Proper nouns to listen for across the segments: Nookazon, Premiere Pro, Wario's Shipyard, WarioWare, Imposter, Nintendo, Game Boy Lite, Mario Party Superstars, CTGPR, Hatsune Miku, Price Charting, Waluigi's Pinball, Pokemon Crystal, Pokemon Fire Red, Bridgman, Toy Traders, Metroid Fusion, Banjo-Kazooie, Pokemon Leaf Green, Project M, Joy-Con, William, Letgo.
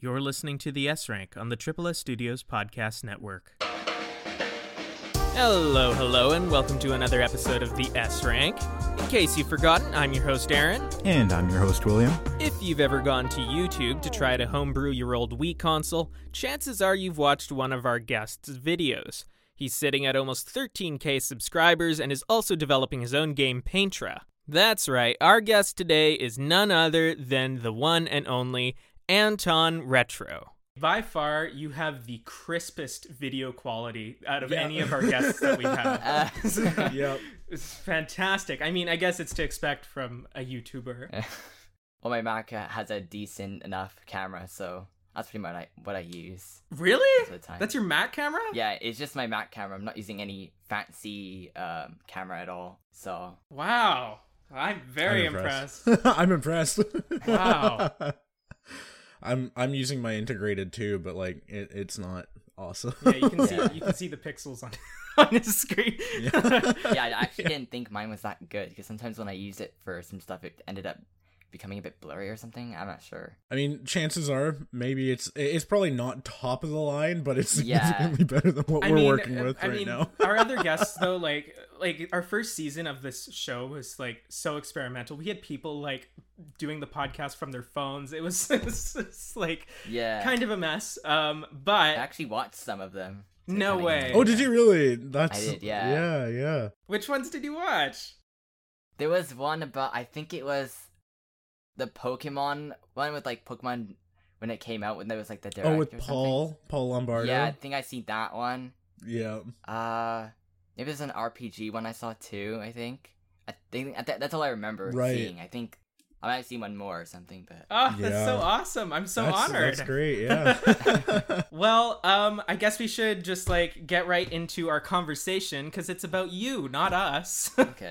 You're listening to The S Rank on the Triple S Studios Podcast Network. Hello, hello, and welcome to another episode of The S Rank. In case you've forgotten, I'm your host, Aaron. And I'm your host, William. If you've ever gone to YouTube to try to homebrew your old Wii console, chances are you've watched one of our guests' videos. He's sitting at almost 13,000 subscribers and is also developing his own game, Paintra. That's right, our guest today is none other than the one and only Anton Retro. By far, you have the crispest video quality out of any of our guests that we've had. Yep. It's fantastic. I mean, I guess it's to expect from a YouTuber. Well, my Mac has a decent enough camera, so that's pretty much what I use. Really? Most of the time. That's your Mac camera? Yeah, it's just my Mac camera. I'm not using any fancy camera at all, so... Wow. I'm impressed. I'm impressed. Wow. I'm using my integrated too, but like it's not awesome. Yeah, you can see the pixels on his screen. Yeah, I actually didn't think mine was that good because sometimes when I used it for some stuff, it ended up becoming a bit blurry or something. I'm not sure. I mean, chances are maybe it's probably not top of the line, but it's significantly better than what we're working with right now. Our other guests though, like our first season of this show was like so experimental. We had people like doing the podcast from their phones. It was like kind of a mess. But I actually watched some of them. No way. Oh, did you really? I did, yeah. Yeah. Which ones did you watch? There was one about, I think it was the Pokemon one with like Pokemon when it came out, when there was like the direct with Paul Lombardo. Yeah, I think I seen that one. Yeah. Maybe there's an RPG one I saw too. I think that's all I remember seeing. I think I might have seen one more or something. But that's so awesome! I'm so honored. That's great. Yeah. Well, I guess we should just like get right into our conversation because it's about you, not us. Okay.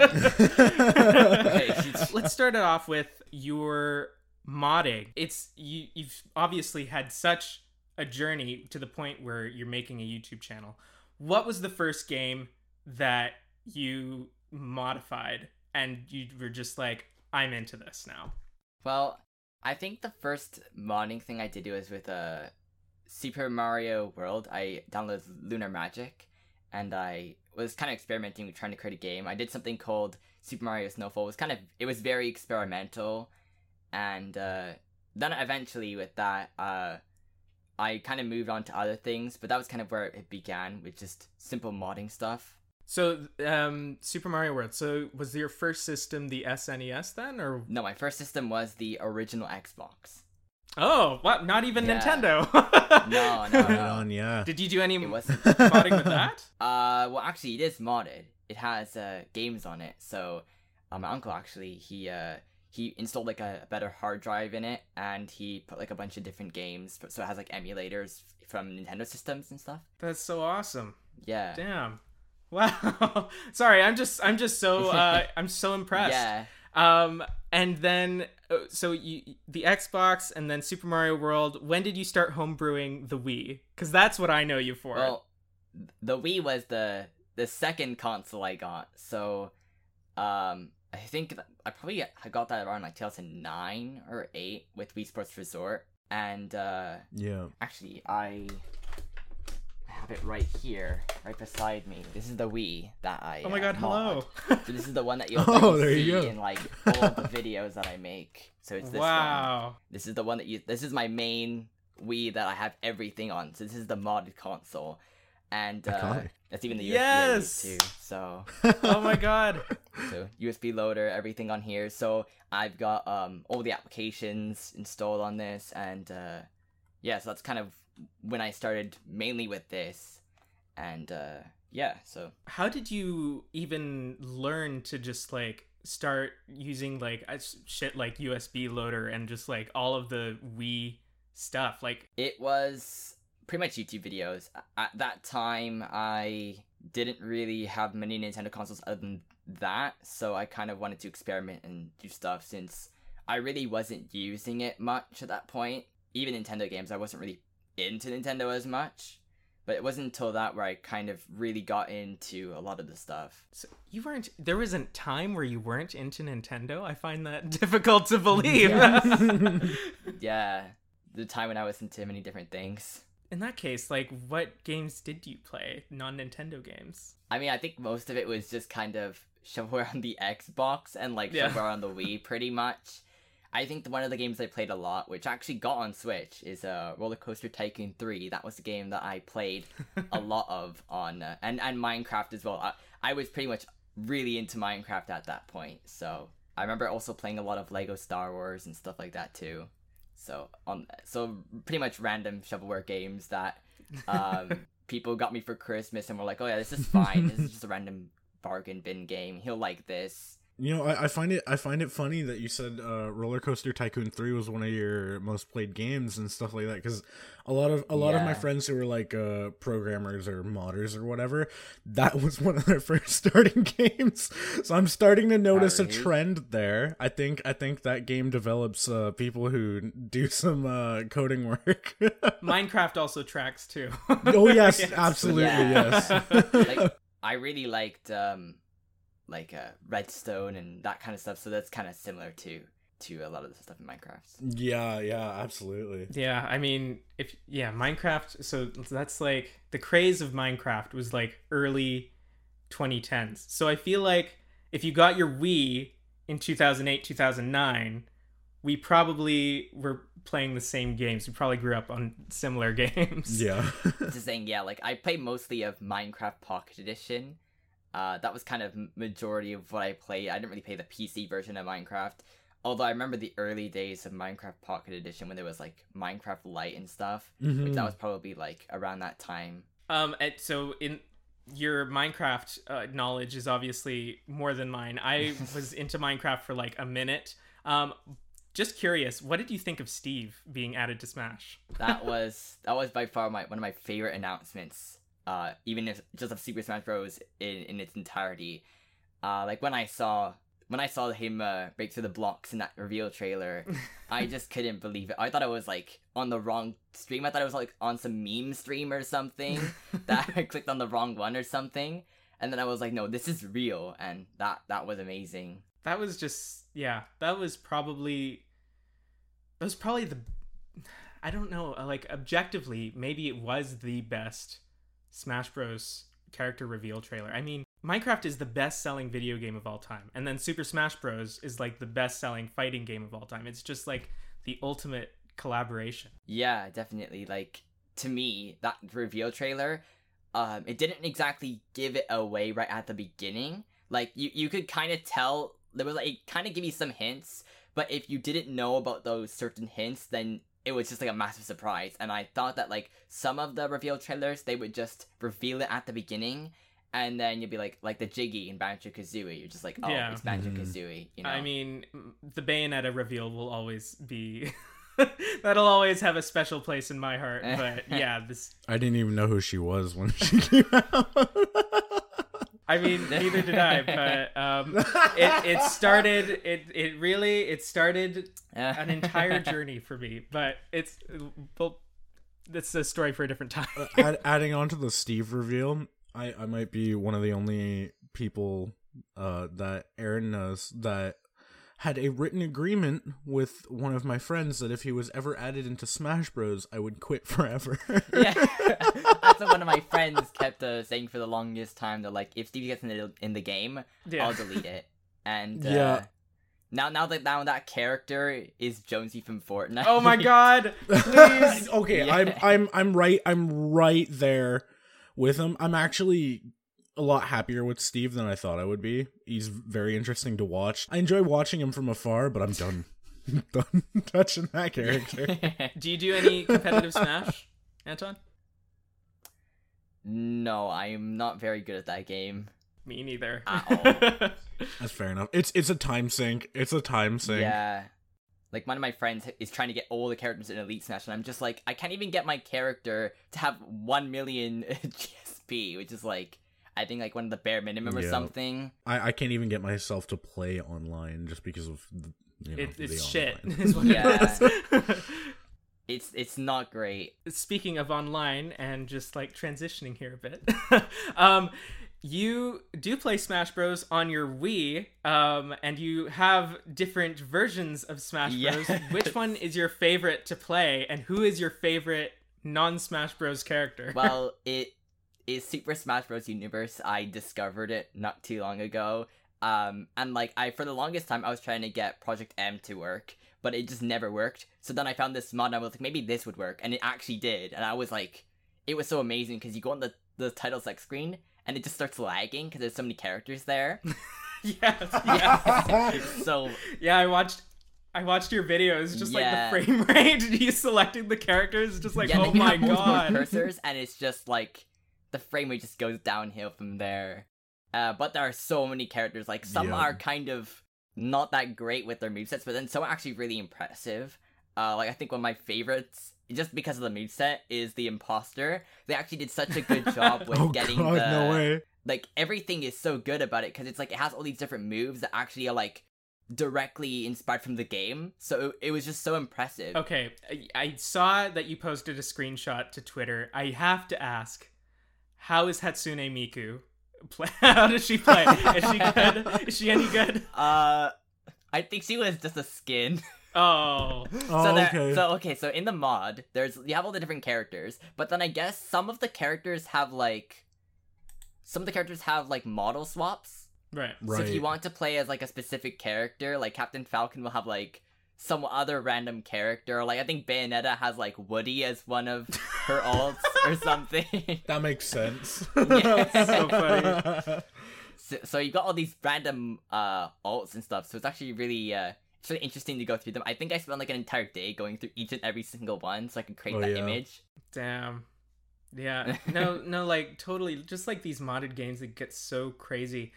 Let's start it off with your modding. It's you've obviously had such a journey to the point where you're making a YouTube channel. What was the first game that you modified and you were just like, I'm into this now? Well, I think the first modding thing I did was with Super Mario World. I downloaded Lunar Magic and I was kind of experimenting with trying to create a game. I did something called Super Mario Snowfall. It was very experimental, and then eventually with that, I kind of moved on to other things, but that was kind of where it began, with just simple modding stuff. So, Super Mario World. So, was your first system the SNES then, or no? My first system was the original Xbox. Oh, what? Not even Nintendo. No. Did you do any modding with that? Well, actually, it is modded. It has games on it. So, my uncle actually he installed like a better hard drive in it, and he put like a bunch of different games. So it has like emulators from Nintendo systems and stuff. That's so awesome. Yeah. Damn. Wow. Sorry, I'm just so I'm so impressed. Yeah. And then, so the Xbox and then Super Mario World. When did you start homebrewing the Wii? Because that's what I know you for. Well, the Wii was the second console I got. So, I think I probably got that around like 2009 or 8 with Wii Sports Resort. And, actually, I have it right here, right beside me. This is the Wii that I oh my god, mod. Hello. So this is the one that you'll see in like all the videos that I make. So it's this one. This is the one that this is my main Wii that I have everything on. So this is the modded console. And that's even the USB too. So oh my god. So USB loader, everything on here. So I've got all the applications installed on this, and so that's kind of when I started mainly with this. And so how did you even learn to just like start using like shit like USB loader and just like all of the Wii stuff? Like, it was pretty much YouTube videos. At that time, I didn't really have many Nintendo consoles other than that, so I kind of wanted to experiment and do stuff since I really wasn't using it much at that point. Even Nintendo games, I wasn't really into Nintendo as much, but it wasn't until that where I kind of really got into a lot of the stuff. So there wasn't time where you weren't into Nintendo? I find that difficult to believe. Yeah. the time when I was into many different things. In that case, like, what games did you play? Non-Nintendo games? I mean, I think most of it was just kind of somewhere on the Xbox and, like, somewhere on the Wii, pretty much. I think one of the games I played a lot, which I actually got on Switch, is Roller Coaster Tycoon 3. That was a game that I played a lot of on... and Minecraft as well. I was pretty much really into Minecraft at that point, so... I remember also playing a lot of Lego Star Wars and stuff like that, too. So pretty much random shovelware games that people got me for Christmas and were like, oh yeah, this is fine. This is just a random bargain bin game. He'll like this. You know, I find it funny that you said Roller Coaster Tycoon 3 was one of your most played games and stuff like that, because a lot of my friends who were like programmers or modders or whatever, that was one of their first starting games. So I'm starting to notice a trend there. I think that game develops people who do some coding work. Minecraft also tracks too. Oh yes, yes. Absolutely, yeah. Yes. Like, I really liked. Redstone and that kind of stuff, so that's kind of similar to a lot of the stuff in Minecraft. Yeah, absolutely. Yeah, I mean, Minecraft, so that's like, the craze of Minecraft was like early 2010s. So I feel like if you got your Wii in 2008, 2009, we probably were playing the same games. We probably grew up on similar games. Yeah. Just saying, yeah, like I play mostly of Minecraft Pocket Edition. That was kind of majority of what I played. I didn't really play the PC version of Minecraft, although I remember the early days of Minecraft Pocket Edition when there was like Minecraft Lite and stuff, mm-hmm. which that was probably like around that time. So in your Minecraft knowledge is obviously more than mine. I was into Minecraft for like a minute. Just curious, what did you think of Steve being added to Smash? That was by far one of my favorite announcements. Even if just of Super Smash Bros. in its entirety, like when I saw him break through the blocks in that reveal trailer, I just couldn't believe it. I thought it was like on the wrong stream. I thought it was like on some meme stream or something that I clicked on the wrong one or something, and then I was like, no, this is real, and that was amazing. That was just that was probably the, I don't know, like objectively maybe it was the best Smash Bros. Character reveal trailer. I mean, Minecraft is the best-selling video game of all time, and then Super Smash Bros. Is like the best-selling fighting game of all time. It's just like the ultimate collaboration. Yeah, definitely. Like, to me, that reveal trailer, it didn't exactly give it away right at the beginning. Like, you could kind of tell, there was like, it kind of gave you some hints, but if you didn't know about those certain hints, then it was just like a massive surprise. And I thought that like some of the reveal trailers, they would just reveal it at the beginning, and then you'd be like the Jiggy in Banjo-Kazooie. You're just like, oh, yeah. It's Banjo-Kazooie. You know? I mean, the Bayonetta reveal will always be... That'll always have a special place in my heart. But yeah, this... I didn't even know who she was when she came out. I mean, neither did I, but it started an entire journey for me, but it's a story for a different time. Adding on to the Steve reveal, I might be one of the only people that Aaron knows that had a written agreement with one of my friends that if he was ever added into Smash Bros, I would quit forever. Yeah, that's what one of my friends kept saying for the longest time. They're like, if Steve gets in the game, yeah, I'll delete it. And yeah, now that character is Jonesy from Fortnite. Oh my god! Please. Okay, yeah. I'm right there with him. I'm actually a lot happier with Steve than I thought I would be. He's very interesting to watch. I enjoy watching him from afar, but I'm done. Done touching that character. Do you do any competitive Smash, Anton? No, I'm not very good at that game. Me neither. At all. That's fair enough. It's a time sink. Yeah. Like, one of my friends is trying to get all the characters in Elite Smash, and I'm just like, I can't even get my character to have 1 million GSP, which is like, I think like one of the bare minimum or something. I can't even get myself to play online just because of the, you know, it's shit. It's not great. Speaking of online and just like transitioning here a bit, you do play Smash Bros. On your Wii, and you have different versions of Smash Bros. Yes. Which one is your favorite to play, and who is your favorite non-Smash Bros. character? Well, it is Super Smash Bros. Universe. I discovered it not too long ago. And like I, for the longest time, I was trying to get Project M to work, but it just never worked. So then I found this mod, and I was like, maybe this would work, and it actually did. And I was like, it was so amazing because you go on the title select screen, and it just starts lagging because there's so many characters there. Yes. So yeah, I watched your videos, just like the frame rate, and you selecting the characters, just like oh my god, cursors, and it's just like the frame rate just goes downhill from there. But there are so many characters, like some are kind of not that great with their movesets, but then some are actually really impressive. Like I think one of my favorites, just because of the moveset, is the Imposter. They actually did such a good job with like everything is so good about it because it's like it has all these different moves that actually are like directly inspired from the game. So it was just so impressive. Okay, I saw that you posted a screenshot to Twitter. I have to ask, how is Hatsune Miku? How does she play? Is she good? Is she any good? I think she was just a skin. So in the mod, there's you have all the different characters, but then I guess some of the characters have like model swaps. Right. So if you want to play as like a specific character, like Captain Falcon will have like some other random character. Like I think Bayonetta has like Woody as one of her alts or something. That makes sense. Yes. So funny. So you got all these random alts and stuff. So it's actually really interesting to go through them. I think I spent like an entire day going through each and every single one so I could create that image. Damn. Yeah. No, like totally. Just like these modded games that get so crazy.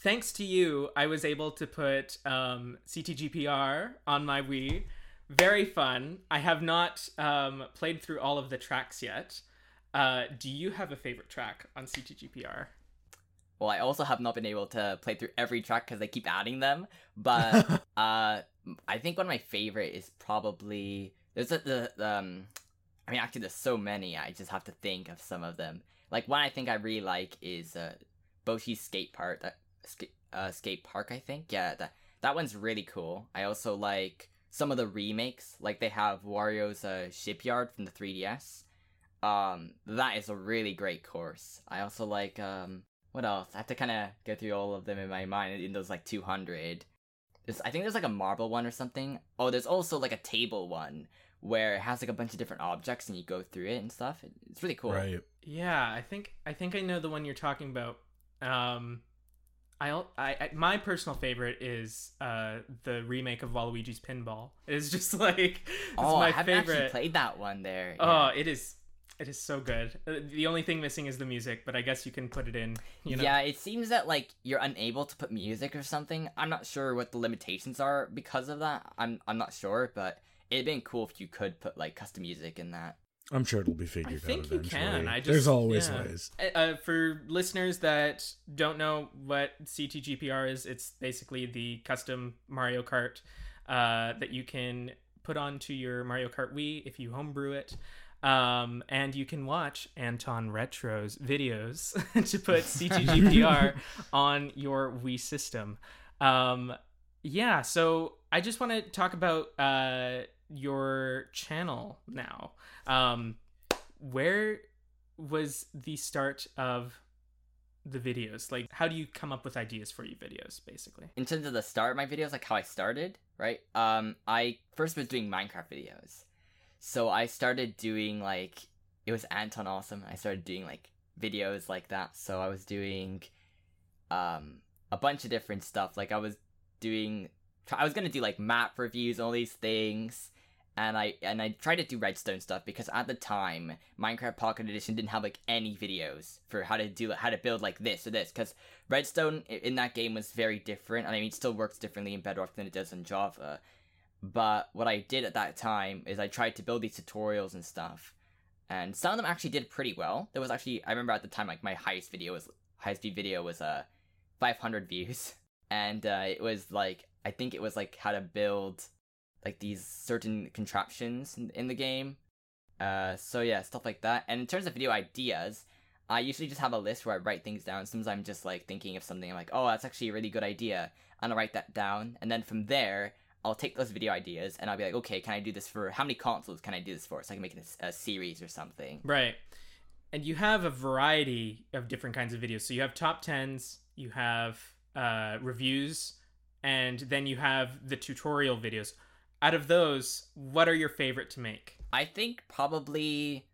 Thanks to you, I was able to put CTGPR on my Wii. Very fun. I have not played through all of the tracks yet. Do you have a favorite track on CTGPR? Well, I also have not been able to play through every track because they keep adding them. But I think one of my favorite is probably... Actually, there's so many. I just have to think of some of them. Like, one I think I really like is Boshi's Skate Park. I think. Yeah, that one's really cool. I also like some of the remakes, like they have Wario's Shipyard from the 3DS. That is a really great course. I also like what else? I have to kind of go through all of them in my mind in those like 200. I think there's like a marble one or something. Oh, there's also like a table one where it has like a bunch of different objects and you go through it and stuff. It's really cool. Right. Yeah, I think I know the one you're talking about. My personal favorite is the remake of Waluigi's Pinball. It's just like my favorite. I haven't actually played that one there. Yeah. Oh, it is so good. The only thing missing is the music, but I guess you can put it in. You know? Yeah, it seems that like you're unable to put music or something. I'm not sure what the limitations are because of that. I'm not sure, but it'd been cool if you could put like custom music in that. I'm sure it'll be figured out eventually. I think you can. There's always ways. For listeners that don't know what CTGPR is, it's basically the custom Mario Kart that you can put onto your Mario Kart Wii if you homebrew it. And you can watch Anton Retro's videos to put CTGPR on your Wii system. So I just want to talk about... your channel now. Where was the start of the videos? Like, how do you come up with ideas for your videos, basically? In terms of the start of my videos, like how I started, right? I first was doing Minecraft videos. So I started doing, like, it was Anton Awesome. I started doing, like, videos like that. So I was doing a bunch of different stuff. Like, I was going to do, like, map reviews, all these things. And I tried to do redstone stuff because at the time Minecraft Pocket Edition didn't have like any videos for how to build like this or this, because redstone in that game was very different, and I mean it still works differently in Bedrock than it does in Java. But what I did at that time is I tried to build these tutorials and stuff, and some of them actually did pretty well. There was actually, I remember at the time, like my highest video was 500 views, and it was like, I think it was like how to build like these certain contraptions in the game. So yeah, stuff like that. And in terms of video ideas, I usually just have a list where I write things down. Sometimes I'm just like thinking of something. I'm like, oh, that's actually a really good idea. And I'll write that down. And then from there, I'll take those video ideas and I'll be like, okay, can I do this for, how many consoles can I do this for? So I can make it a series or something. Right. And you have a variety of different kinds of videos. So you have top tens, you have reviews, and then you have the tutorial videos. Out of those, what are your favorite to make? I think probably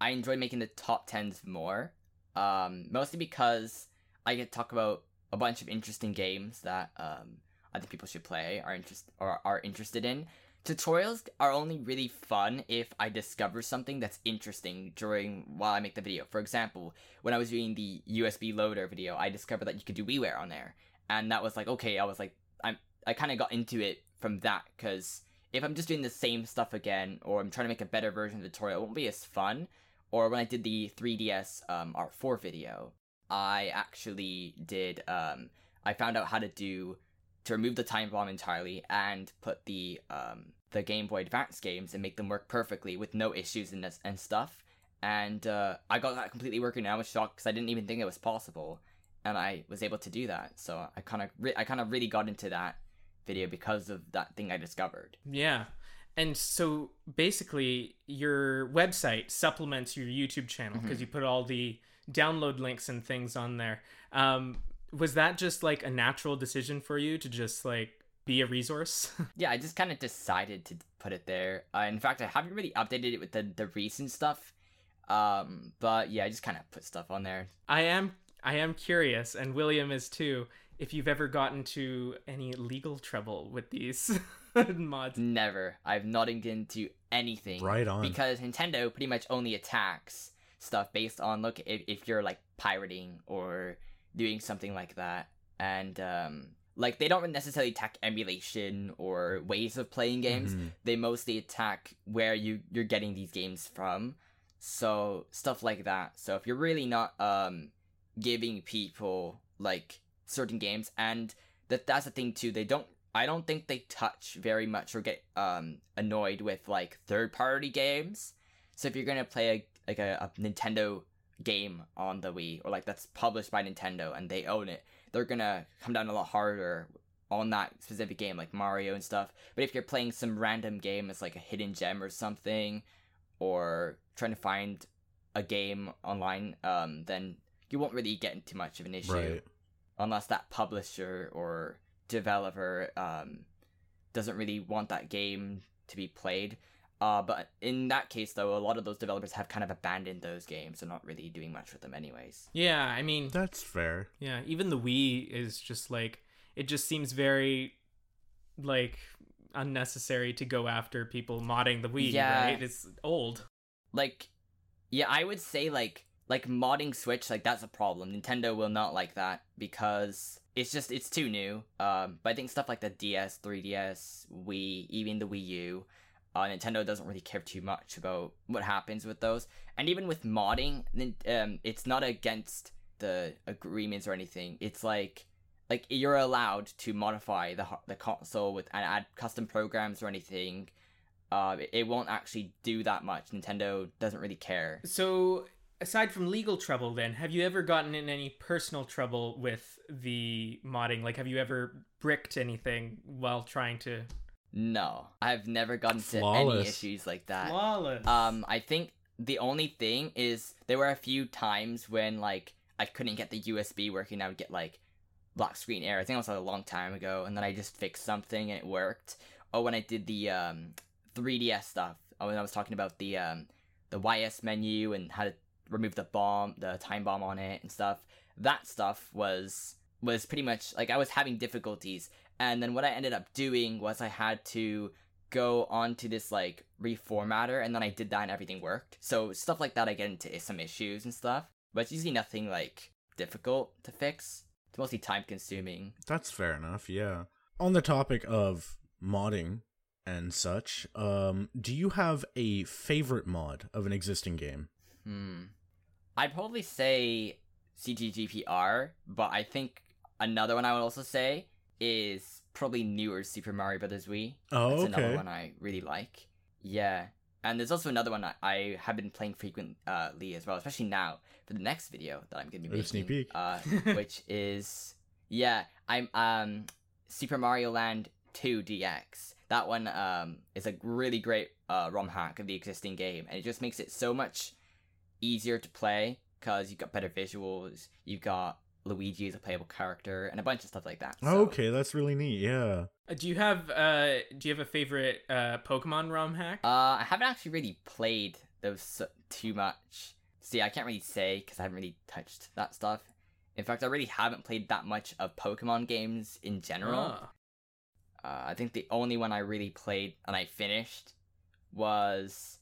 I enjoy making the top tens more, mostly because I get to talk about a bunch of interesting games that I think people should play, are interested in. Tutorials are only really fun if I discover something that's interesting while I make the video. For example, when I was doing the USB loader video, I discovered that you could do WiiWare on there, and that was like, okay, I kind of got into it from that, because if I'm just doing the same stuff again, or I'm trying to make a better version of the tutorial, it won't be as fun. Or when I did the 3DS R4 video, I actually did, I found out how to remove the time bomb entirely and put the Game Boy Advance games and make them work perfectly with no issues and stuff. And I got that completely working, and I was shocked because I didn't even think it was possible, and I was able to do that. So I kind of really got into that video because of that thing I discovered. Yeah. And so basically your website supplements your YouTube channel because you put all the download links and things on there. Was that just like a natural decision for you to just like be a resource? Yeah, I just kind of decided to put it there. In fact, I haven't really updated it with the recent stuff. But yeah, I just kind of put stuff on there. I am curious, and William is too, if you've ever gotten to any legal trouble with these mods. Never. I've not gotten into anything. Right on. Because Nintendo pretty much only attacks stuff based on, look, if you're like pirating or doing something like that. And like, they don't necessarily attack emulation or ways of playing games. Mm-hmm. They mostly attack where you're getting these games from. So stuff like that. So if you're really not giving people like certain games, and that's the thing too, I don't think they touch very much or get annoyed with like third party games. So if you're gonna play a Nintendo game on the Wii, or like that's published by Nintendo and they own it, they're gonna come down a lot harder on that specific game, like Mario and stuff. But if you're playing some random game, it's like a hidden gem or something, or trying to find a game online, then you won't really get into much of an issue. Right. Unless that publisher or developer doesn't really want that game to be played. But in that case, though, a lot of those developers have kind of abandoned those games and not really doing much with them anyways. Yeah, I mean... That's fair. Yeah, even the Wii is just like... It just seems very, like, unnecessary to go after people modding the Wii, yeah. Right? It's old. Like, yeah, I would say, like modding Switch, like that's a problem. Nintendo will not like that because it's too new. But I think stuff like the DS, 3DS, Wii, even the Wii U, Nintendo doesn't really care too much about what happens with those. And even with modding, it's not against the agreements or anything. It's like you're allowed to modify the console with and add custom programs or anything. It won't actually do that much. Nintendo doesn't really care. So, aside from legal trouble, then, have you ever gotten in any personal trouble with the modding? Like, have you ever bricked anything while trying to... No, I've never gotten into any issues like that. Flawless. I think the only thing is there were a few times when, like, I couldn't get the USB working. I would get, like, black screen error. I think it was, like, a long time ago, and then I just fixed something and it worked. Oh, when I did the 3DS stuff, when I was talking about the YS menu and how to remove the time bomb on it and stuff. That stuff was pretty much like I was having difficulties, and then what I ended up doing was I had to go onto this like reformatter, and then I did that and everything worked. So stuff like that I get into some issues and stuff, but it's usually nothing like difficult to fix. It's mostly time consuming. That's fair enough, yeah. On the topic of modding and such, do you have a favorite mod of an existing game? I'd probably say CTGPR, but I think another one I would also say is probably newer Super Mario Bros. Wii. Oh, that's okay. Another one I really like. Yeah. And there's also another one I have been playing frequently as well, especially now for the next video that I'm going to be making. Sneak peek. Which is, I'm Super Mario Land 2 DX. That one is a really great ROM hack of the existing game, and it just makes it so much easier to play because you've got better visuals, you've got Luigi as a playable character, and a bunch of stuff like that. So. Okay, that's really neat. Yeah. Do you have a favorite Pokemon ROM hack? I haven't actually really played those too much. See, I can't really say because I haven't really touched that stuff. In fact, I really haven't played that much of Pokemon games in general. I think the only one I really played and I finished was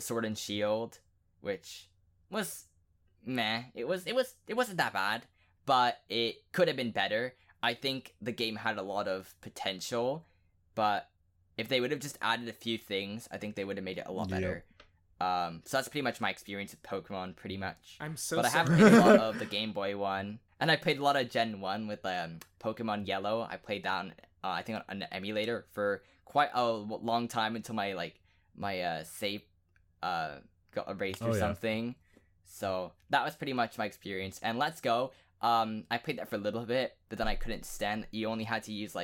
Sword and Shield, which was meh. It wasn't that bad, but it could have been better. I think the game had a lot of potential, but if they would have just added a few things, I think they would have made it a lot better. So that's pretty much my experience with Pokemon, pretty much. I haven't played a lot of the Game Boy one, and I played a lot of Gen 1 with Pokemon Yellow. I played that, I think, on an emulator for quite a long time until my save got erased or something. So that was pretty much my experience. And Letgo, I played that for a little bit, but then I couldn't stand. You only had to use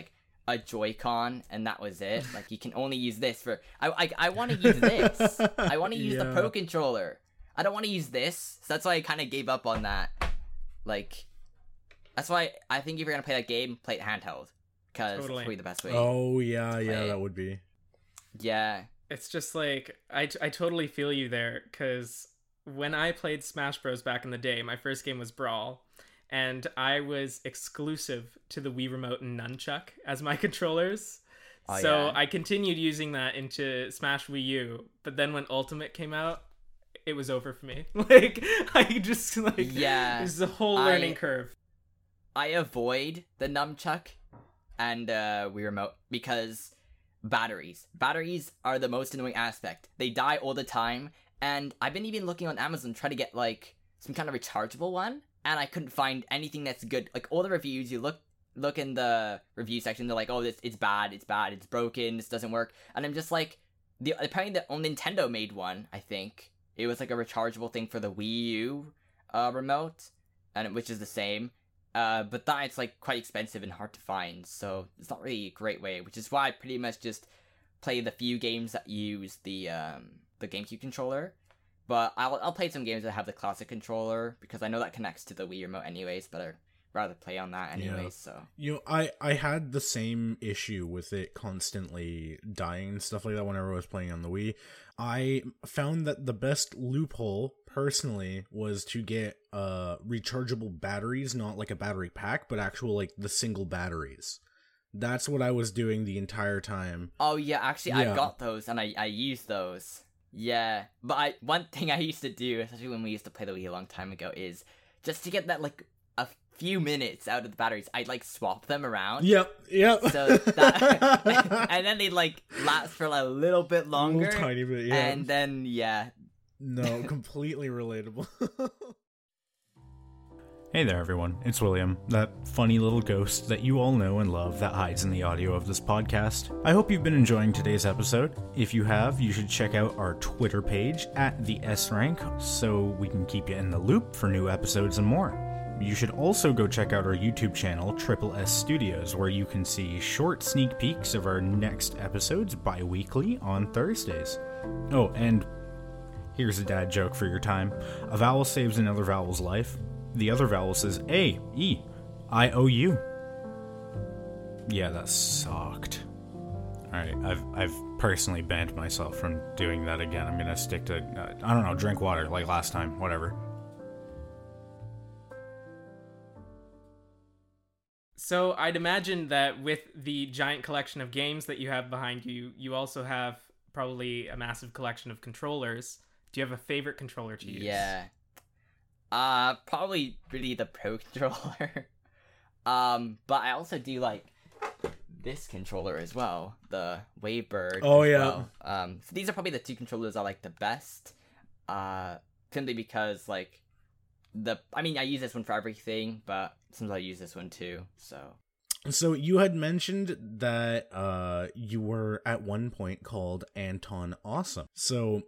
a Joy-Con, and that was it. You can only use this for. I want to use this. I want to use the Pro Controller. I don't want to use this. So that's why I kind of gave up on that. That's why I think if you're gonna play that game, play it handheld, because it's probably the best way. Oh yeah, that would be. Yeah. It's just I totally feel you there, because when I played Smash Bros. Back in the day, my first game was Brawl, and I was exclusive to the Wii Remote and Nunchuck as my controllers. Oh, so yeah. I continued using that into Smash Wii U, but then when Ultimate came out, it was over for me. There's a whole learning curve. I avoid the Nunchuck and Wii Remote because batteries. Batteries are the most annoying aspect. They die all the time, and I've been even looking on Amazon trying to get some kind of rechargeable one, and I couldn't find anything that's good. All the reviews, you look in the review section, they're like, oh, this, it's bad, it's broken, this doesn't work. And I'm just apparently the Nintendo made one, I think. It was a rechargeable thing for the Wii U remote, and which is the same. But that it's quite expensive and hard to find, so it's not really a great way. Which is why I pretty much just play the few games that use the GameCube controller. But I'll play some games that have the classic controller because I know that connects to the Wii remote anyways. But I'd rather play on that anyways. Yeah. So I had the same issue with it constantly dying and stuff like that whenever I was playing on the Wii. I found that the best loophole, personally, was to get rechargeable batteries, not a battery pack, but actual the single batteries. That's what I was doing the entire time. Oh yeah, actually, yeah. I got those and I used those. Yeah, but one thing I used to do, especially when we used to play the Wii a long time ago, is just to get that a few minutes out of the batteries, I'd swap them around. Yep. So that, and then they'd last for a little bit longer. A little tiny bit, yeah. And then, yeah. No, completely relatable. Hey there, everyone. It's William, that funny little ghost that you all know and love that hides in the audio of this podcast. I hope you've been enjoying today's episode. If you have, you should check out our Twitter page @TheSRank so we can keep you in the loop for new episodes and more. You should also go check out our YouTube channel, Triple S Studios, where you can see short sneak peeks of our next episodes bi-weekly on Thursdays. Oh, and here's a dad joke for your time. A vowel saves another vowel's life. The other vowel says A, E, I, O, U. Yeah, that sucked. Alright, I've personally banned myself from doing that again. I'm gonna stick to, I don't know, drink water like last time, whatever. So I'd imagine that with the giant collection of games that you have behind you, you also have probably a massive collection of controllers. Do you have a favorite controller to use? Yeah. Probably really the Pro Controller. But I also do this controller as well, the Wavebird. Oh, yeah. Well. So these are probably the two controllers I like the best. Simply because I use this one for everything, but sometimes I use this one too, so. So you had mentioned that you were at one point called Anton Awesome. So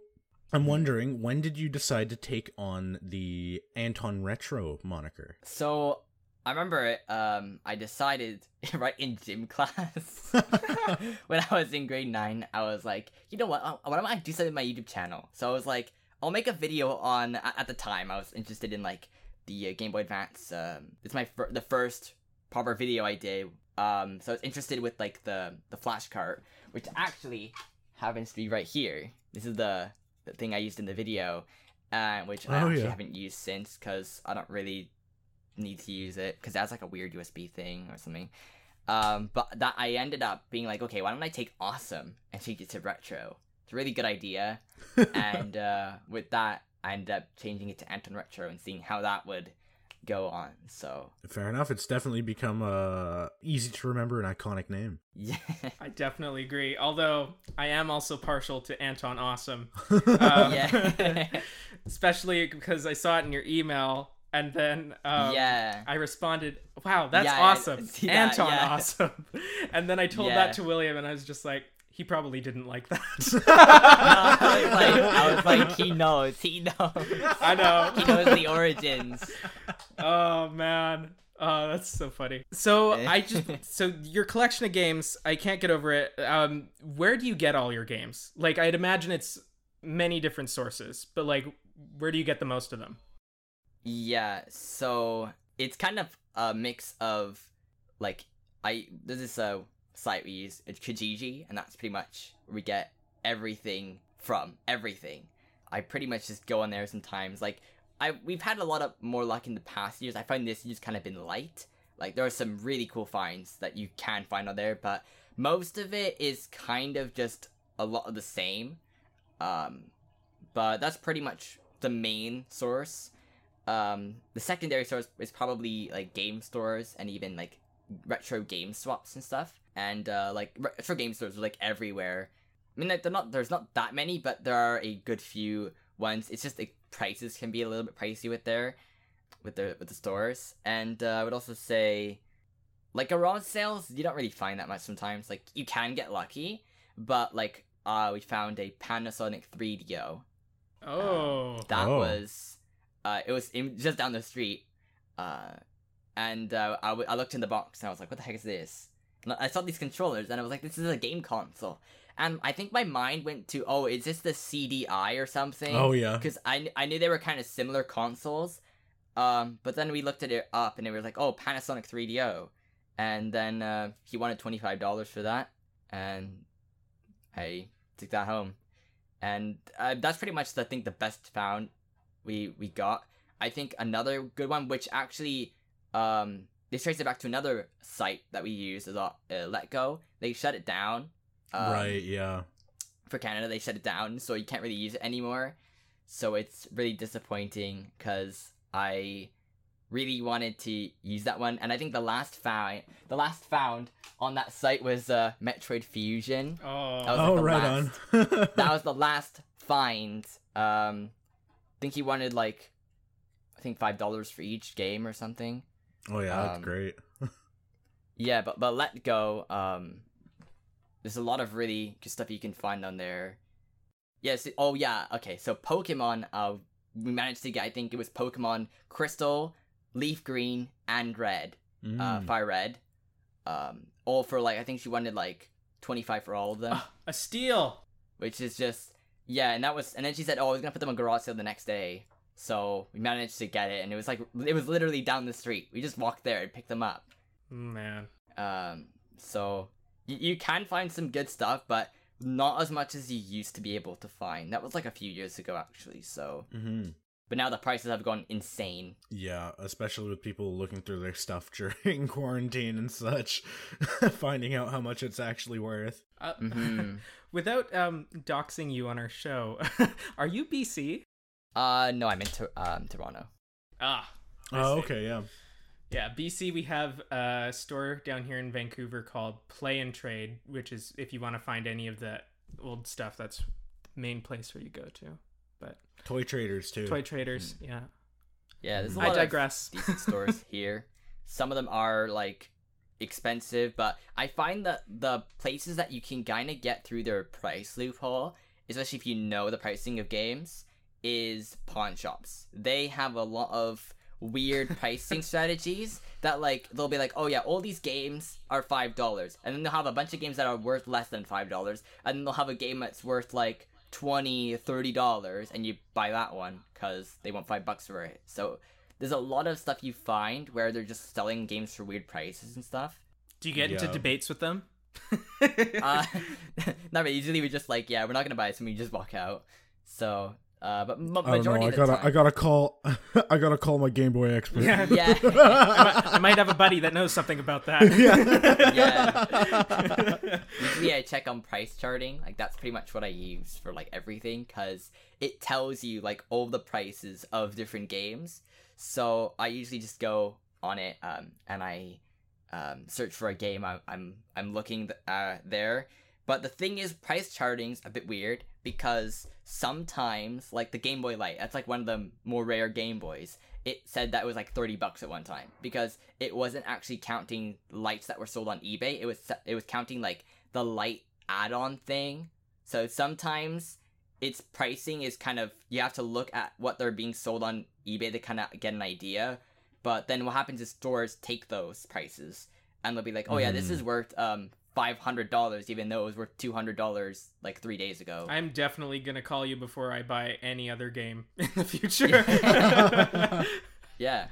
I'm wondering, when did you decide to take on the Anton Retro moniker? So I remember I decided right in gym class when I was in grade 9, I was like, you know what, why don't I do something with my YouTube channel? So I was like, I'll make a video on, at the time, I was interested in like the Game Boy Advance. It's my the first proper video I did. So I was interested with like the flash cart, which actually happens to be right here. This is the thing I used in the video, which I actually haven't used since because I don't really need to use it because that's like a weird USB thing or something. But that I ended up being like, okay, why don't I take Awesome and change it to Retro? It's a really good idea. And with that, I ended up changing it to Anton Retro and seeing how that would go on. So fair enough. It's definitely become easy to remember and iconic name. Yeah, I definitely agree. Although I am also partial to Anton Awesome, especially because I saw it in your email. And then I responded, wow, that's awesome. Anton Awesome. And then I told that to William, and I was just like, he probably didn't like that. I was like, he knows. I know. He knows the origins. Oh, man. Oh, that's so funny. So so your collection of games, I can't get over it. Where do you get all your games? Like, I'd imagine it's many different sources, but like, where do you get the most of them? Yeah, so it's kind of a mix of, like, there's this site we use, it's Kijiji, and that's pretty much where we get everything from, everything. I pretty much just go on there sometimes, like, we've had a lot of more luck in the past years. I find this year's kind of been light. Like, there are some really cool finds that you can find on there, but most of it is kind of just a lot of the same. But that's pretty much the main source. The secondary source is probably, like, game stores and even, like, retro game swaps and stuff. And, like, retro game stores are, like, everywhere. I mean, like, there's not that many, but there are a good few ones. It's just, like, prices can be a little bit pricey with the stores. And, I would also say, like, around sales, you don't really find that much sometimes. Like, you can get lucky, but, like, we found a Panasonic 3DO. Oh. It was just down the street, and I looked in the box and I was like, what the heck is this? And I saw these controllers and I was like, this is a game console. And I think my mind went to, oh, is this the CDI or something? Oh, yeah. Because I knew they were kind of similar consoles, but then we looked at it up and it was like, oh, Panasonic 3DO. And then he wanted $25 for that, and I took that home. And that's pretty much, I think, the best found we got. I think another good one, which actually this traces it back to another site that we used a lot, Letgo. They shut it down. Right, yeah. For Canada, they shut it down, so you can't really use it anymore. So it's really disappointing because I really wanted to use that one. And I think the last found on that site was Metroid Fusion. Oh, right on. That was the last find. I think he wanted $5 for each game or something. Oh yeah, that's great. Yeah, but Letgo. There's a lot of really good stuff you can find on there. Yes. Yeah, oh yeah. Okay. So Pokemon. We managed to get, I think it was Pokemon Crystal, Leaf Green, and Red. Fire Red. All for I think she wanted $25 for all of them. A steal. Which is just. Yeah, and then she said, oh, I was going to put them on garage sale the next day. So we managed to get it, and it was literally down the street. We just walked there and picked them up. Man. So you can find some good stuff, but not as much as you used to be able to find. That was a few years ago, actually, so. Mm-hmm. But now the prices have gone insane. Yeah, especially with people looking through their stuff during quarantine and such, finding out how much it's actually worth. Without doxing you on our show, are you BC? No, I'm in Toronto. Ah. Oh, okay, yeah. Yeah, BC, we have a store down here in Vancouver called Play and Trade, which is, if you want to find any of the old stuff, that's the main place where you go to. But Toy Traders too. Toy Traders, yeah. Yeah, there's a lot of decent stores here. Some of them are expensive, but I find that the places that you can kind of get through their price loophole, especially if you know the pricing of games, is pawn shops. They have a lot of weird pricing strategies that, like, they'll be like, oh yeah, all these games are $5, and then they'll have a bunch of games that are worth less than $5, and then they'll have a game that's worth like $20-$30, and you buy that one because they want $5 for it. So there's a lot of stuff you find where they're just selling games for weird prices and stuff. Do you get into debates with them? Not really. Usually we just like, yeah, we're not gonna buy it, so we just walk out. So but majority of the time, I gotta call my Game Boy expert. Yeah. I might have a buddy that knows something about that. Yeah. Usually I check on price charting. Like, that's pretty much what I use for like everything, because it tells you like all the prices of different games. So I usually just go on it and I search for a game I'm looking there. But the thing is, price charting's a bit weird, because sometimes, like the Game Boy Lite, that's like one of the more rare Game Boys, it said that it was like $30 at one time, because it wasn't actually counting lights that were sold on eBay. It was counting like the light add-on thing. So sometimes its pricing is kind of, you have to look at what they're being sold on eBay to kind of get an idea. But then what happens is stores take those prices and they'll be like, oh yeah, this is worth $500, even though it was worth $200 like 3 days ago. I'm definitely gonna call you before I buy any other game in the future. Yeah.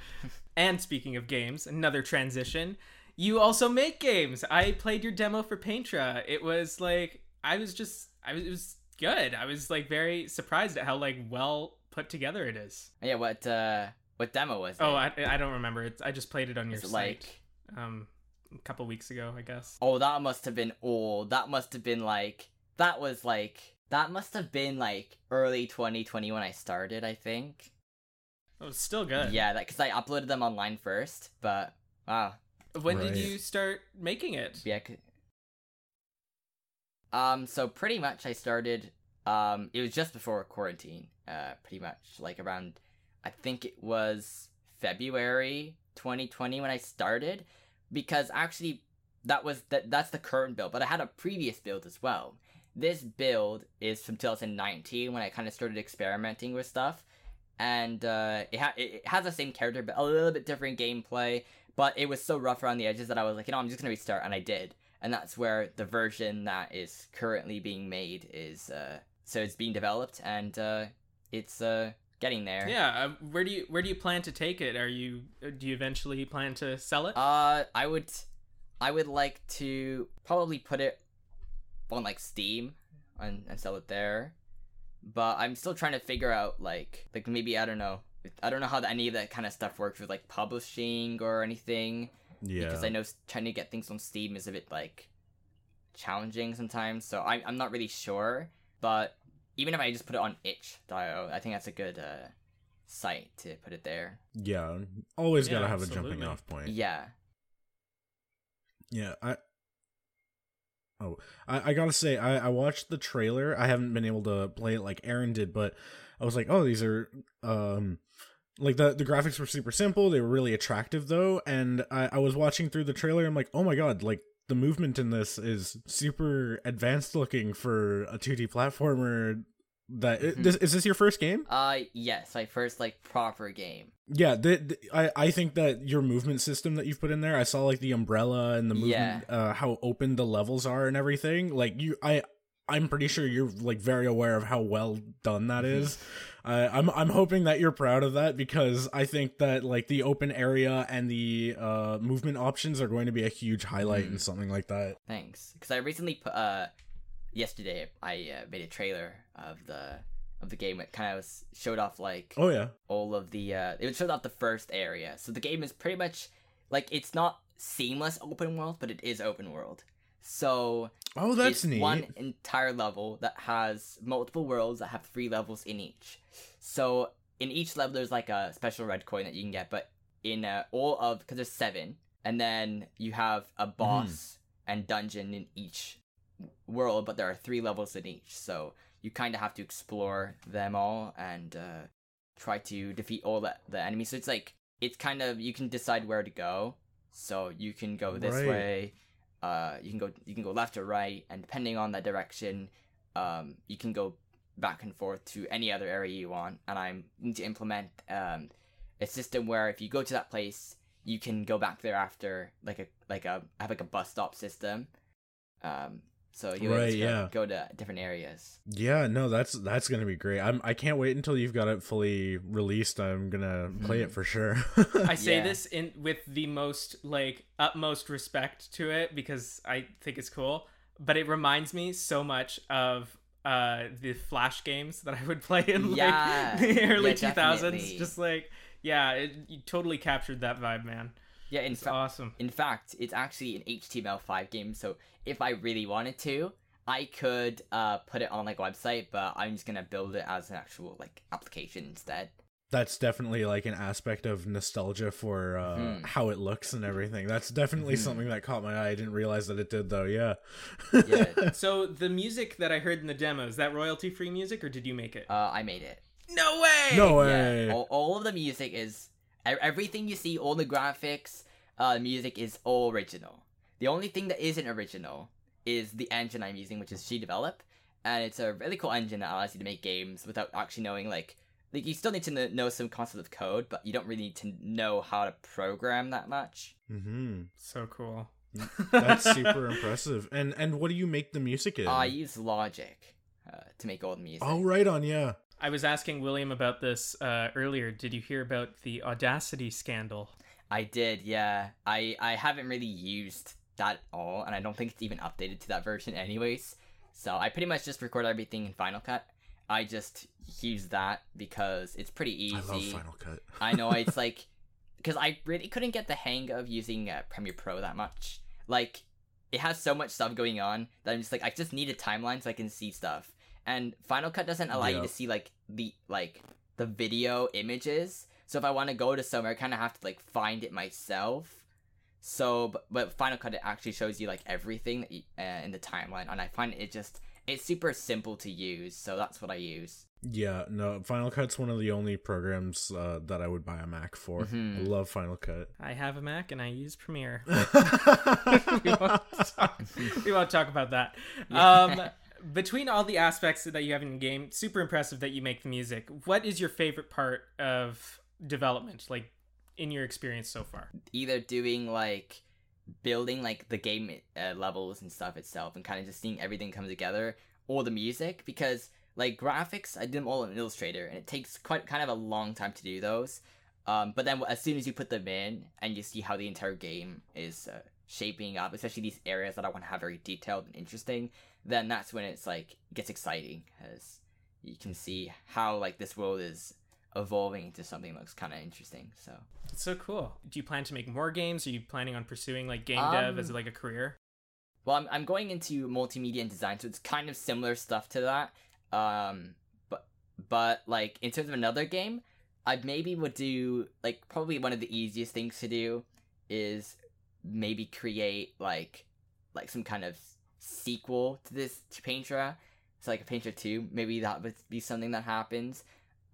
And speaking of games, another transition. You also make games. I played your demo for Paintra. It was like, it was good. I was like very surprised at how like well put together it is. Yeah. What demo was it? Oh, I don't remember. I just played it on your site. Like, a couple weeks ago, I guess. Oh, that must have been old. That must have been like early 2020 when I started, I think. It was still good. Yeah, because I uploaded them online first, but wow. When did you start making it? Yeah. So pretty much I started, it was just before quarantine, pretty much like around, I think it was February 2020 when I started. Because actually, that's the current build, but I had a previous build as well. This build is from 2019 when I kind of started experimenting with stuff, and it has the same character but a little bit different gameplay. But it was so rough around the edges that I was like, you know, I'm just gonna restart, and I did. And that's where the version that is currently being made is. So it's being developed, and it's getting there. Yeah, where do you plan to take it? Do you eventually plan to sell it? I would like to probably put it on like Steam and sell it there. But I'm still trying to figure out like maybe I don't know how any of that kind of stuff works with like publishing or anything. Yeah. Because I know trying to get things on Steam is a bit like challenging sometimes. So I'm not really sure, but even if I just put it on itch.io, I think that's a good site to put it there. Yeah, always gotta have a jumping off point. Yeah. Yeah, I gotta say, I watched the trailer. I haven't been able to play it like Aaron did, but I was like, oh, these are, like the graphics were super simple. They were really attractive though. And I was watching through the trailer. I'm like, oh my God, like, the movement in this is super advanced looking for a 2D platformer. Is this your first game? Yes, my first like proper game. Yeah, I think that your movement system that you've put in there, I saw like the umbrella and the movement, how open the levels are and everything. Like I'm pretty sure you're like very aware of how well done that is. I'm hoping that you're proud of that, because I think that like the open area and the movement options are going to be a huge highlight in something like that. Thanks, because I recently yesterday I made a trailer of the game that kind of showed off like all of the it showed off the first area. So the game is pretty much like, it's not seamless open world, but it is open world. So that's neat. One entire level that has multiple worlds that have 3 levels in each. So in each level, there's like a special red coin that you can get, but in all of, because there's 7, and then you have a boss and dungeon in each world, but there are 3 levels in each. So you kind of have to explore them all and try to defeat all the enemies. So it's like, it's kind of, you can decide where to go. So you can go this way, you can go left or right, and depending on that direction, you can go back and forth to any other area you want. And I need to implement a system where if you go to that place, you can go back there after, like a bus stop system. So you'll go to different areas. Yeah, no, that's gonna be great. I can't wait until you've got it fully released. I'm gonna play it for sure. I say this with the most utmost respect to it because I think it's cool. But it reminds me so much of the Flash games that I would play in the early 2000s. You totally captured that vibe, man. Yeah, it's awesome. In fact, it's actually an HTML5 game, so if I really wanted to, I could put it on a website, but I'm just gonna build it as an actual application instead. That's definitely an aspect of nostalgia for how it looks and everything. That's definitely something that caught my eye. I didn't realize that it did though. Yeah. So the music that I heard in the demo, is that royalty-free music or did you make it? I made it. No way. Yeah. All of the music is. Everything you see, all the graphics, music is all original. The only thing that isn't original is the engine I'm using, which is GDevelop, and it's a really cool engine that allows you to make games without actually knowing, you still need to know some concept of code, but you don't really need to know how to program that much. Mm-hmm. So cool. That's super impressive. And what do you make the music in? I use Logic to make all the music. Oh, right on, yeah. I was asking William about this earlier. Did you hear about the Audacity scandal? I did, yeah. I haven't really used that at all, and I don't think it's even updated to that version anyways. So I pretty much just record everything in Final Cut. I just use that because it's pretty easy. I love Final Cut. I know, it's because I really couldn't get the hang of using Premiere Pro that much. It has so much stuff going on that I'm just I just need a timeline so I can see stuff. And Final Cut doesn't allow you to see the video images. So if I want to go to somewhere, I kind of have to find it myself. So, but Final Cut, it actually shows you everything that you, in the timeline, and I find it's super simple to use. So that's what I use. Yeah, no, Final Cut's one of the only programs that I would buy a Mac for. Mm-hmm. I love Final Cut. I have a Mac and I use Premiere. We won't talk about that. Between all the aspects that you have in the game, super impressive that you make the music. What is your favorite part of development, in your experience so far? Either doing, building, the game levels and stuff itself and kind of just seeing everything come together, or the music, because, graphics, I did them all in Illustrator, and it takes kind of a long time to do those. But then as soon as you put them in and you see how the entire game is shaping up, especially these areas that I want to have very detailed and interesting, then that's when it's gets exciting because you can see how this world is evolving into something that looks kind of interesting. So it's so cool. Do you plan to make more games? Are you planning on pursuing game dev as a career? Well, I'm going into multimedia and design, so it's kind of similar stuff to that. But in terms of another game, I maybe would do probably one of the easiest things to do is maybe create some kind of sequel to this Paintra, so a Paintra 2. Maybe that would be something that happens,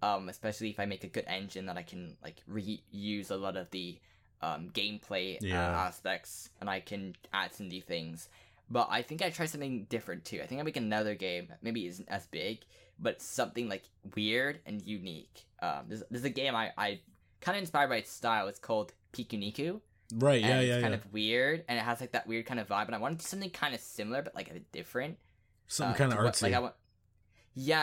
especially if I make a good engine that I can reuse a lot of the gameplay aspects, and I can add some new things. But I think I try something different too. I think I make another game that maybe isn't as big, but something weird and unique. There's a game I kind of inspired by its style. It's called Pikuniku. Right, and it's kind of weird, and it has that weird kind of vibe, and I want to do something kind of similar, but a bit different. Some kind of artsy.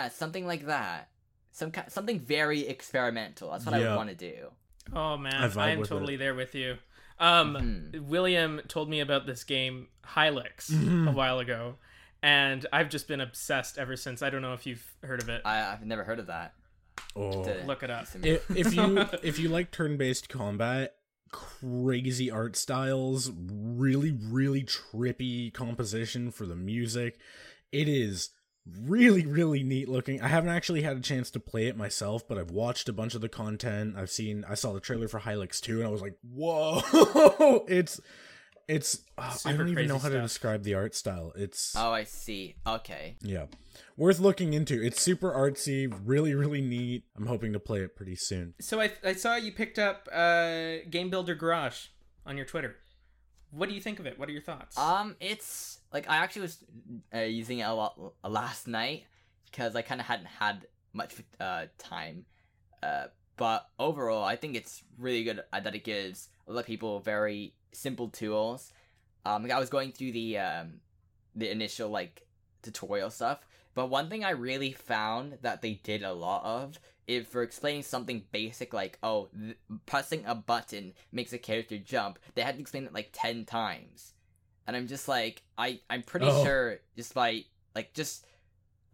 Something like that. Something very experimental. That's what I would want to do. Oh, man, I'm totally there with you. William told me about this game, Hylix, a while ago, and I've just been obsessed ever since. I don't know if you've heard of it. I've never heard of that. Oh, look it up. If you like turn-based combat, crazy art styles, really trippy composition for the music, it is really neat looking. I haven't actually had a chance to play it myself, but I've watched a bunch of the content. I saw the trailer for Hylix 2 and I was like, whoa. It's I don't even know how to describe the art style. It's I see. Okay. Yeah. Worth looking into. It's super artsy, really neat. I'm hoping to play it pretty soon. So I saw you picked up Game Builder Garage. on your Twitter. What do you think of it? What are your thoughts? It's like I actually was using it a lot last night because I kind of hadn't had much time. But overall, I think it's really good that it gives a lot of people very simple tools. Like I was going through the initial like tutorial stuff, but one thing I really found that they did a lot of is for explaining something basic like, oh, pressing a button makes a character jump. They had to explain it like 10 times, and I'm just like, I'm pretty sure just by like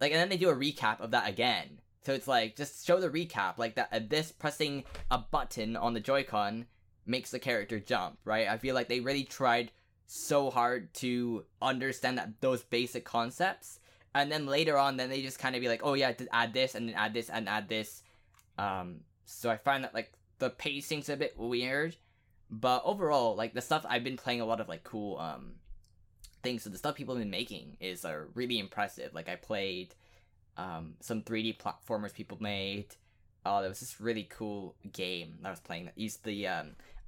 and then they do a recap of that again. So it's like, just show the recap, like that. This pressing a button on the Joy-Con makes the character jump, right? I feel like they really tried so hard to understand that those basic concepts, and then later on, then they just kind of be like, oh yeah, add this and then add this and add this. So I find that like the pacing's a bit weird, but overall, like the stuff I've been playing a lot of like cool things. So the stuff people have been making is really impressive. Like I played. Some 3D platformers people made. There was this really cool game that I was playing that used the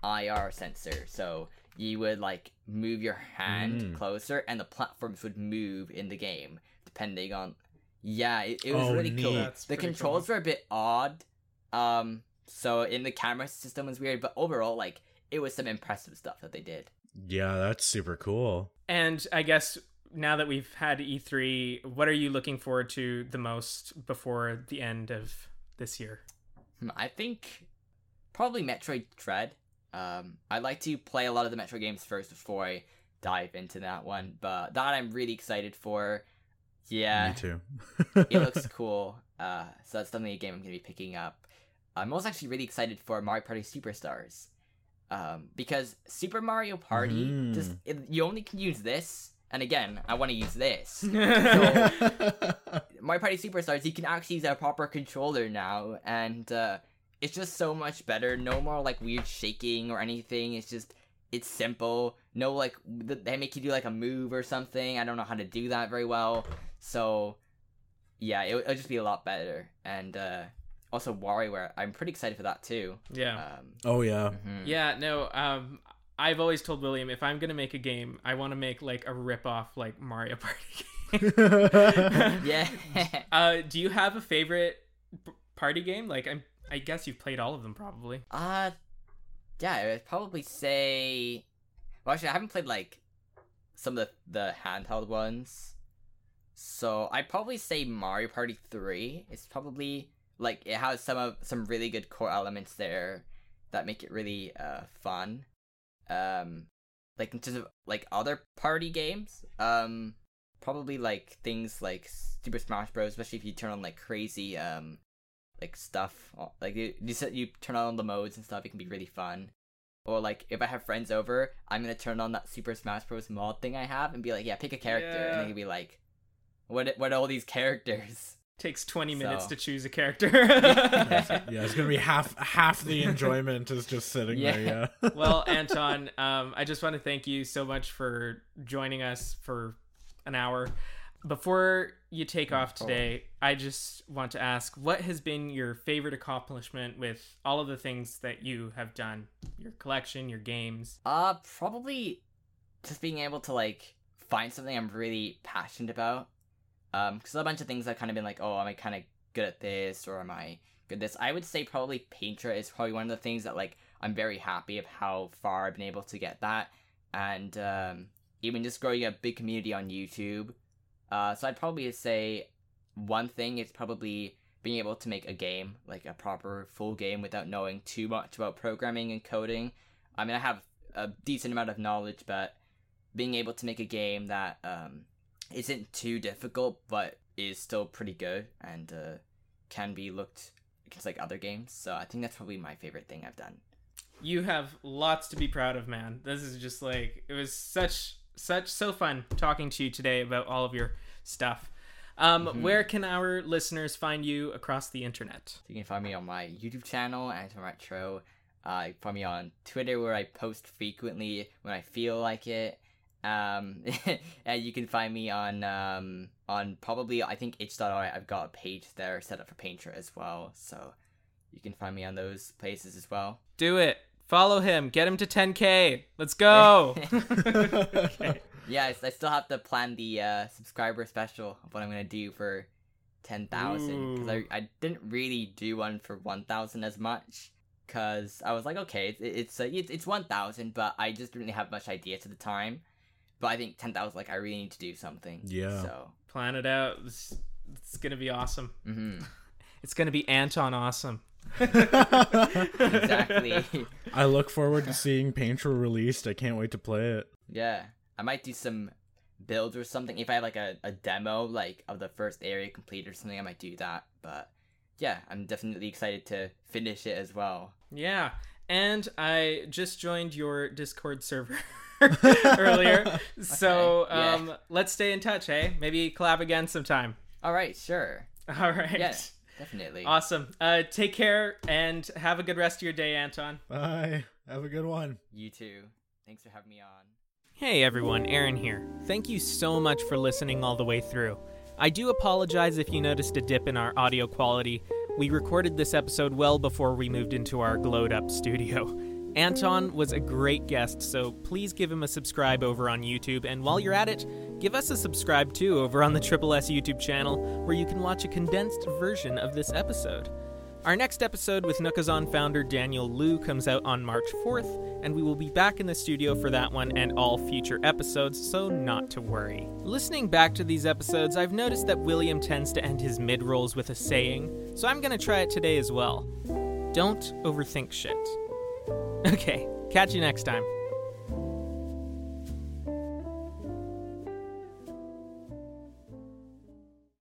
IR sensor. So you would like move your hand closer, and the platforms would move in the game depending on. Yeah, it was really cool. That's the controls were a bit odd. So in the camera system was weird, but overall, like it was some impressive stuff that they did. Yeah, that's super cool. And I guess. Now that we've had E3, what are you looking forward to the most before the end of this year? I think probably Metroid Dread. I'd like to play a lot of the Metroid games first before I dive into that one, but that I'm really excited for. Yeah. Me too. It looks cool. So that's definitely a game I'm going to be picking up. I'm also actually really excited for Mario Party Superstars. Because Super Mario Party, you only can use this. And again, I want to use this. So, Mario Party Superstars, you can actually use a proper controller now. And it's just so much better. No more, like, weird shaking or anything. It's just, it's simple. No, like, they make you do, like, a move or something. I don't know how to do that very well. So, yeah, it'll just be a lot better. And also WarioWare, I'm pretty excited for that, too. Yeah. Yeah, no, I've always told William, if I'm going to make a game, I want to make, like, a rip-off, like, Mario Party game. Yeah. Do you have a favorite party game? Like, I guess you've played all of them, probably. Yeah, I would probably say... Well, actually, I haven't played, like, some of the handheld ones. So, I'd probably say Mario Party 3. It's probably, like, it has some really good core elements there that make it really fun. Like in terms of like other party games, probably like things like Super Smash Bros, especially if you turn on like crazy like stuff, like you turn on the modes and stuff, it can be really fun. Or like if I have friends over, I'm gonna turn on that Super Smash Bros mod thing I have and be like, yeah, pick a character, and they can be like, what are all these characters? Takes 20 minutes to choose a character. Yeah, it's gonna be half the enjoyment is just sitting there. Yeah. Well, Anton, I just want to thank you so much for joining us for an hour. Before you take off today, I just want to ask, what has been your favorite accomplishment with all of the things that you have done? Your collection, your games? Probably just being able to like find something I'm really passionate about. Because a bunch of things I've kind of been like, oh, am I kind of good at this, or am I good at this? I would say probably Paintra is probably one of the things that, like, I'm very happy of how far I've been able to get that, and even just growing a big community on YouTube. So I'd probably say one thing is probably being able to make a game, like a proper full game, without knowing too much about programming and coding. I mean, I have a decent amount of knowledge, but being able to make a game that... isn't too difficult, but is still pretty good and can be looked against like other games. So I think that's probably my favorite thing I've done. You have lots to be proud of, man. This is just like, it was so fun talking to you today about all of your stuff. Where can our listeners find you across the internet? You can find me on my YouTube channel, Anton Retro. You can find me on Twitter, where I post frequently when I feel like it. And you can find me on probably, I think, itch.io. I've got a page there set up for Paintra as well, so you can find me on those places as well. Do it. Follow him. Get him to 10K. Let's go. Okay. Yeah, I still have to plan the subscriber special of what I'm going to do for 10,000. Because I didn't really do one for 1,000 as much. Because I was like, okay, it's 1,000, but I just didn't have much ideas at the time. But I think 10,000, like, I really need to do something. Yeah. So plan it out. It's going to be awesome. Mm-hmm. It's going to be Anton awesome. Exactly. I look forward to seeing Paintra released. I can't wait to play it. Yeah. I might do some builds or something. If I have like a demo like of the first area complete or something, I might do that. But yeah, I'm definitely excited to finish it as well. Yeah. And I just joined your Discord server earlier. So okay. Let's stay in touch, hey? Maybe collab again sometime. All right, sure. All right. Yeah, definitely. Awesome. Take care and have a good rest of your day, Anton. Bye. Have a good one. You too. Thanks for having me on. Hey everyone, Aaron here. Thank you so much for listening all the way through. I do apologize if you noticed a dip in our audio quality. We recorded this episode well before we moved into our glowed up studio. Anton was a great guest, so please give him a subscribe over on YouTube, and while you're at it, give us a subscribe too over on the Triple S YouTube channel, where you can watch a condensed version of this episode. Our next episode with Nookazon founder Daniel Liu comes out on March 4th, and we will be back in the studio for that one and all future episodes, so not to worry. Listening back to these episodes, I've noticed that William tends to end his mid-rolls with a saying, so I'm going to try it today as well. Don't overthink shit. Okay, catch you next time.